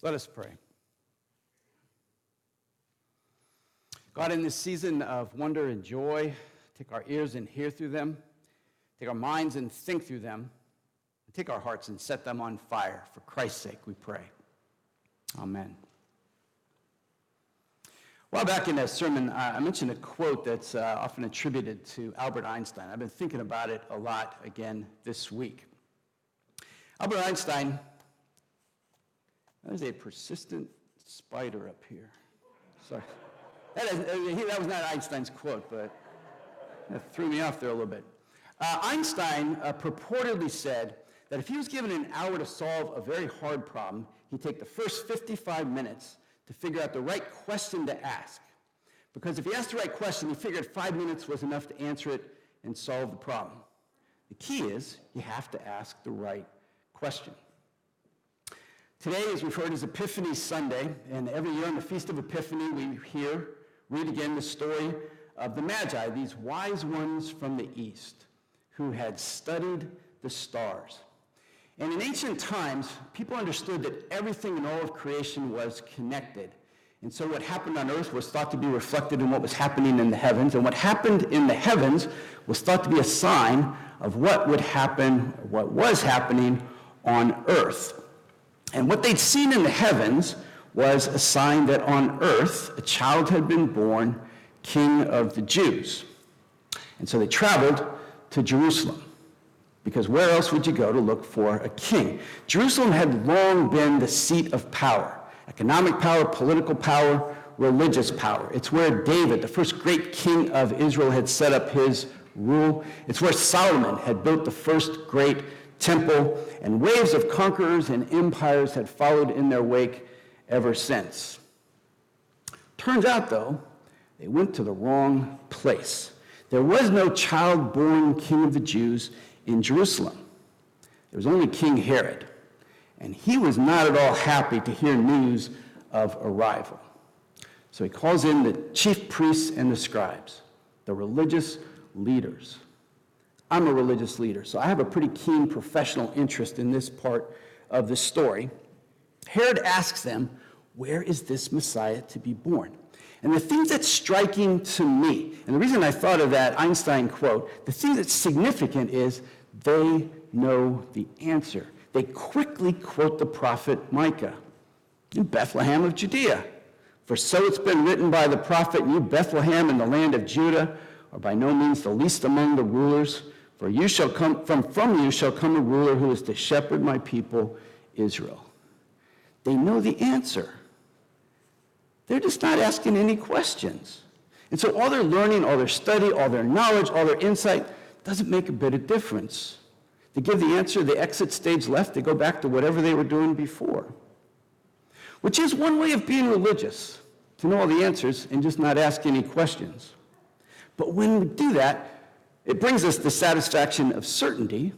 Let us pray. God, in this season of wonder and joy, take our ears and hear through them, take our minds and think through them, and take our hearts and set them on fire. For Christ's sake, we pray. Amen. A while back in a sermon, I mentioned a quote that's often attributed to Albert Einstein. I've been thinking about it a lot again this week. Albert Einstein, there's a persistent spider up here. Sorry. That was not Einstein's quote, but that threw me off there a little bit. Einstein purportedly said that if he was given an hour to solve a very hard problem, he'd take the first 55 minutes to figure out the right question to ask. Because if he asked the right question, he figured 5 minutes was enough to answer it and solve the problem. The key is you have to ask the right question. Today is referred as Epiphany Sunday, and every year on the Feast of Epiphany, we read again the story of the Magi, these wise ones from the East, who had studied the stars. And in ancient times, people understood that everything in all of creation was connected. And so what happened on earth was thought to be reflected in what was happening in the heavens, and what happened in the heavens was thought to be a sign of what would happen, what was happening on earth. And what they'd seen in the heavens was a sign that on earth, a child had been born, King of the Jews. And so they traveled to Jerusalem, because where else would you go to look for a king? Jerusalem had long been the seat of power, economic power, political power, religious power. It's where David, the first great king of Israel, had set up his rule. It's where Solomon had built the first great temple, and waves of conquerors and empires had followed in their wake ever since. Turns out, though, they went to the wrong place. There was no child-born king of the Jews in Jerusalem. There was only King Herod, and he was not at all happy to hear news of arrival. So he calls in the chief priests and the scribes, the religious leaders. I'm a religious leader, so I have a pretty keen professional interest in this part of the story. Herod asks them, where is this Messiah to be born? And the thing that's striking to me, and the reason I thought of that Einstein quote, the thing that's significant is they know the answer. They quickly quote the prophet Micah, in Bethlehem of Judea. For so it's been written by the prophet, you Bethlehem in the land of Judah, are by no means the least among the rulers, for you shall come, from you shall come a ruler who is to shepherd my people, Israel. They know the answer. They're just not asking any questions. And so all their learning, all their study, all their knowledge, all their insight doesn't make a bit of difference. They give the answer, they exit stage left, they go back to whatever they were doing before. Which is one way of being religious, to know all the answers and just not ask any questions. But when we do that, it brings us the satisfaction of certainty,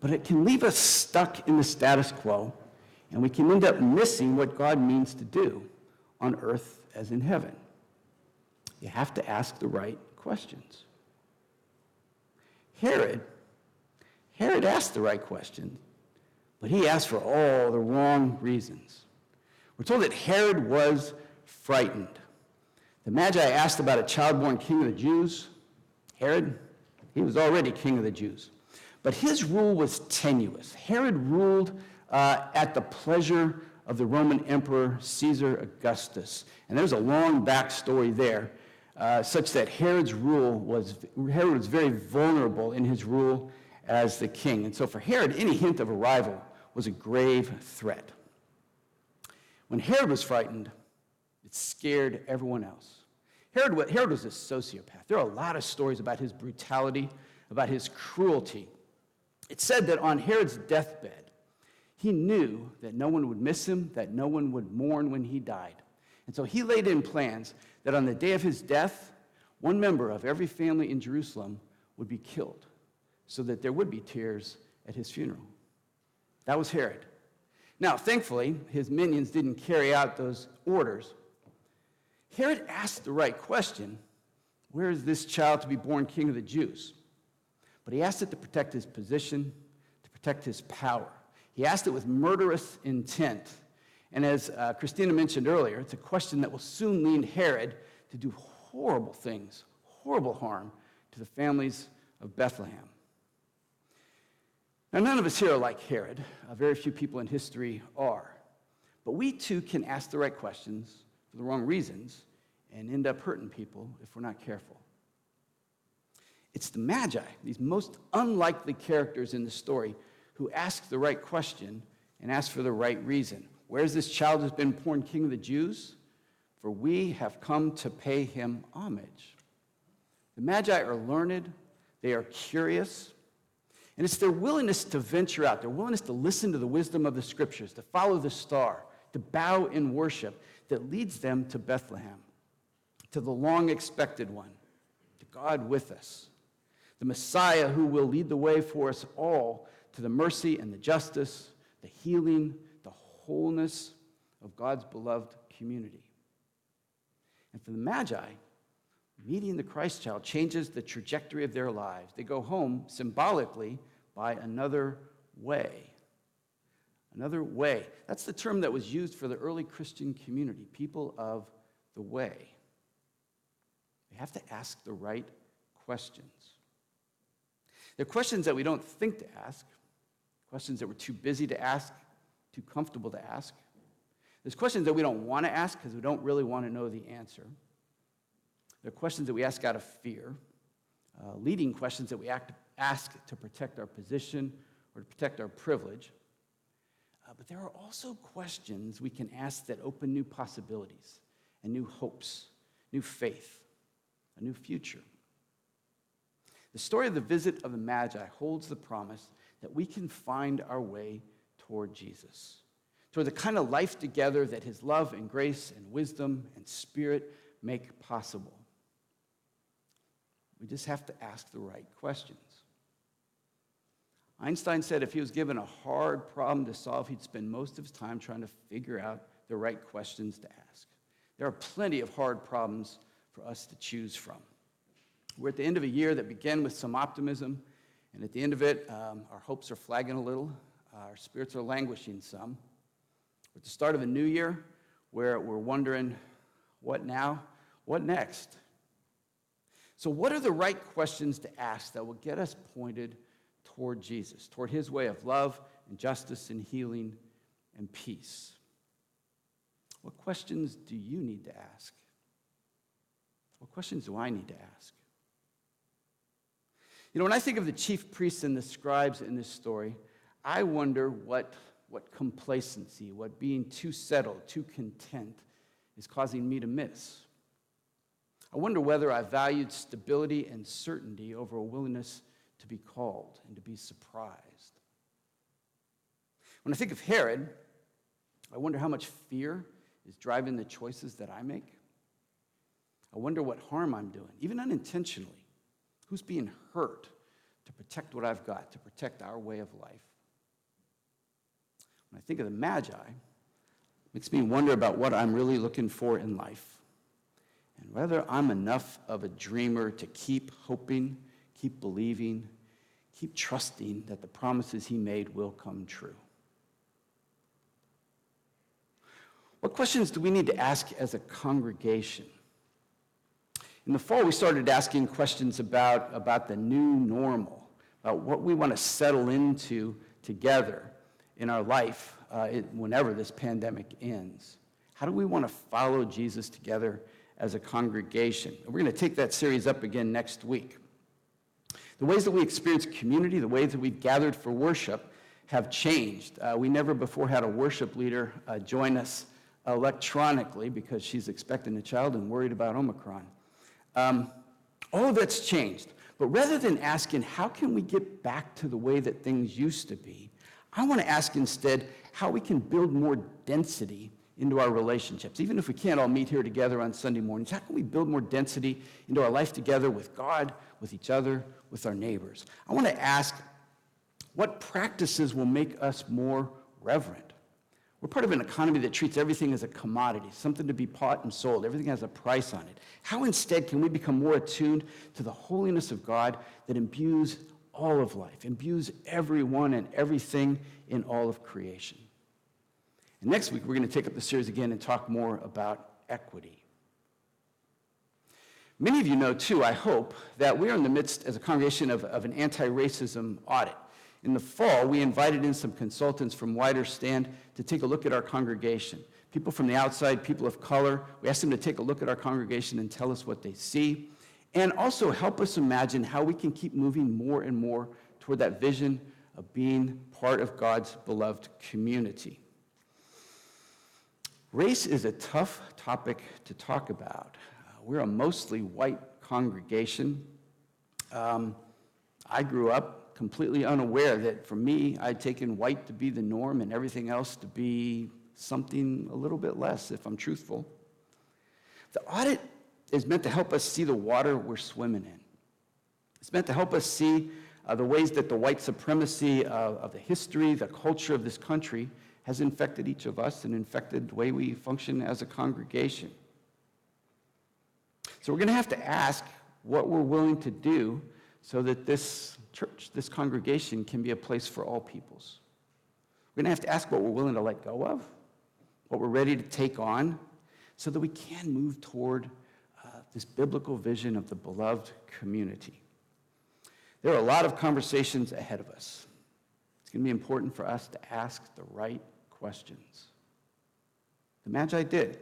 but it can leave us stuck in the status quo, and we can end up missing what God means to do on earth as in heaven. You have to ask the right questions. Herod asked the right question, but he asked for all the wrong reasons. We're told that Herod was frightened. The Magi asked about a child-born king of the Jews. Herod, he was already king of the Jews. But his rule was tenuous. Herod ruled at the pleasure of the Roman Emperor Caesar Augustus. And there's a long backstory there, such that Herod was very vulnerable in his rule as the king. And so for Herod, any hint of arrival was a grave threat. When Herod was frightened, it scared everyone else. Herod was a sociopath. There are a lot of stories about his brutality, about his cruelty. It's said that on Herod's deathbed, he knew that no one would miss him, that no one would mourn when he died. And so he laid in plans that on the day of his death, one member of every family in Jerusalem would be killed, so that there would be tears at his funeral. That was Herod. Now, thankfully, his minions didn't carry out those orders. Herod asked the right question, where is this child to be born king of the Jews? But he asked it to protect his position, to protect his power. He asked it with murderous intent. And as Christina mentioned earlier, it's a question that will soon lead Herod to do horrible things, horrible harm to the families of Bethlehem. Now, none of us here are like Herod. Very few people in history are. But we too can ask the right questions for the wrong reasons and end up hurting people if we're not careful. It's the Magi, these most unlikely characters in the story, who ask the right question and ask for the right reason. Where is this child who's been born King of the Jews? For we have come to pay him homage. The Magi are learned, they are curious, and it's their willingness to venture out, their willingness to listen to the wisdom of the scriptures, to follow the star, to bow in worship, that leads them to Bethlehem, to the long-expected one, to God with us, the Messiah who will lead the way for us all to the mercy and the justice, the healing, the wholeness of God's beloved community. And for the Magi, meeting the Christ child changes the trajectory of their lives. They go home symbolically by another way. Another way. That's the term that was used for the early Christian community, people of the way. They have to ask the right questions. They're questions that we don't think to ask, questions that we're too busy to ask, too comfortable to ask. There's questions that we don't want to ask because we don't really want to know the answer. They're questions that we ask out of fear, leading questions that we ask to protect our position or to protect our privilege. But there are also questions we can ask that open new possibilities and new hopes, new faith, a new future. The story of the visit of the Magi holds the promise that we can find our way toward Jesus, toward the kind of life together that his love and grace and wisdom and spirit make possible. We just have to ask the right questions. Einstein said if he was given a hard problem to solve, he'd spend most of his time trying to figure out the right questions to ask. There are plenty of hard problems for us to choose from. We're at the end of a year that began with some optimism, and at the end of it, our hopes are flagging a little, our spirits are languishing some. We're at the start of a new year where we're wondering, what now? What next? So what are the right questions to ask that will get us pointed toward Jesus, toward his way of love and justice and healing and peace? What questions do you need to ask? What questions do I need to ask? You know, when I think of the chief priests and the scribes in this story, I wonder what complacency, what being too settled, too content is causing me to miss. I wonder whether I valued stability and certainty over a willingness to be called and to be surprised. When I think of Herod, I wonder how much fear is driving the choices that I make. I wonder what harm I'm doing, even unintentionally. Who's being hurt to protect what I've got, to protect our way of life? When I think of the Magi, it makes me wonder about what I'm really looking for in life and whether I'm enough of a dreamer to keep hoping, keep believing, keep trusting that the promises he made will come true. What questions do we need to ask as a congregation? In the fall, we started asking questions about the new normal, about what we want to settle into together in our life whenever this pandemic ends. How do we want to follow Jesus together as a congregation? And we're going to take that series up again next week. The ways that we experience community, the ways that we've gathered for worship have changed. We never before had a worship leader join us electronically because she's expecting a child and worried about Omicron. All of that's changed. But rather than asking, how can we get back to the way that things used to be, I want to ask instead how we can build more density into our relationships. Even if we can't all meet here together on Sunday mornings, how can we build more density into our life together with God, with each other, with our neighbors? I want to ask what practices will make us more reverent. We're part of an economy that treats everything as a commodity, something to be bought and sold. Everything has a price on it. How instead can we become more attuned to the holiness of God that imbues all of life, imbues everyone and everything in all of creation? And next week, we're going to take up the series again and talk more about equity. Many of you know, too, I hope, that we are in the midst, as a congregation, of an anti-racism audit. In the fall, we invited in some consultants from Wider Stand to take a look at our congregation. People from the outside, people of color. We asked them to take a look at our congregation and tell us what they see, and also help us imagine how we can keep moving more and more toward that vision of being part of God's beloved community. Race is a tough topic to talk about. We're a mostly white congregation. I grew up completely unaware that, for me, I'd taken white to be the norm and everything else to be something a little bit less, if I'm truthful. The audit is meant to help us see the water we're swimming in. It's meant to help us see the ways that the white supremacy of the history, the culture of this country has infected each of us and infected the way we function as a congregation. So we're going to have to ask what we're willing to do so that this church, this congregation, can be a place for all peoples. We're going to have to ask what we're willing to let go of, what we're ready to take on, so that we can move toward this biblical vision of the beloved community. There are a lot of conversations ahead of us. It's going to be important for us to ask the right questions. The Magi did.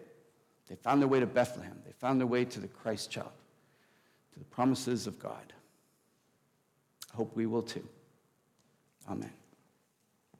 They found their way to Bethlehem. They found their way to the Christ child, to the promises of God. I hope we will too. Amen.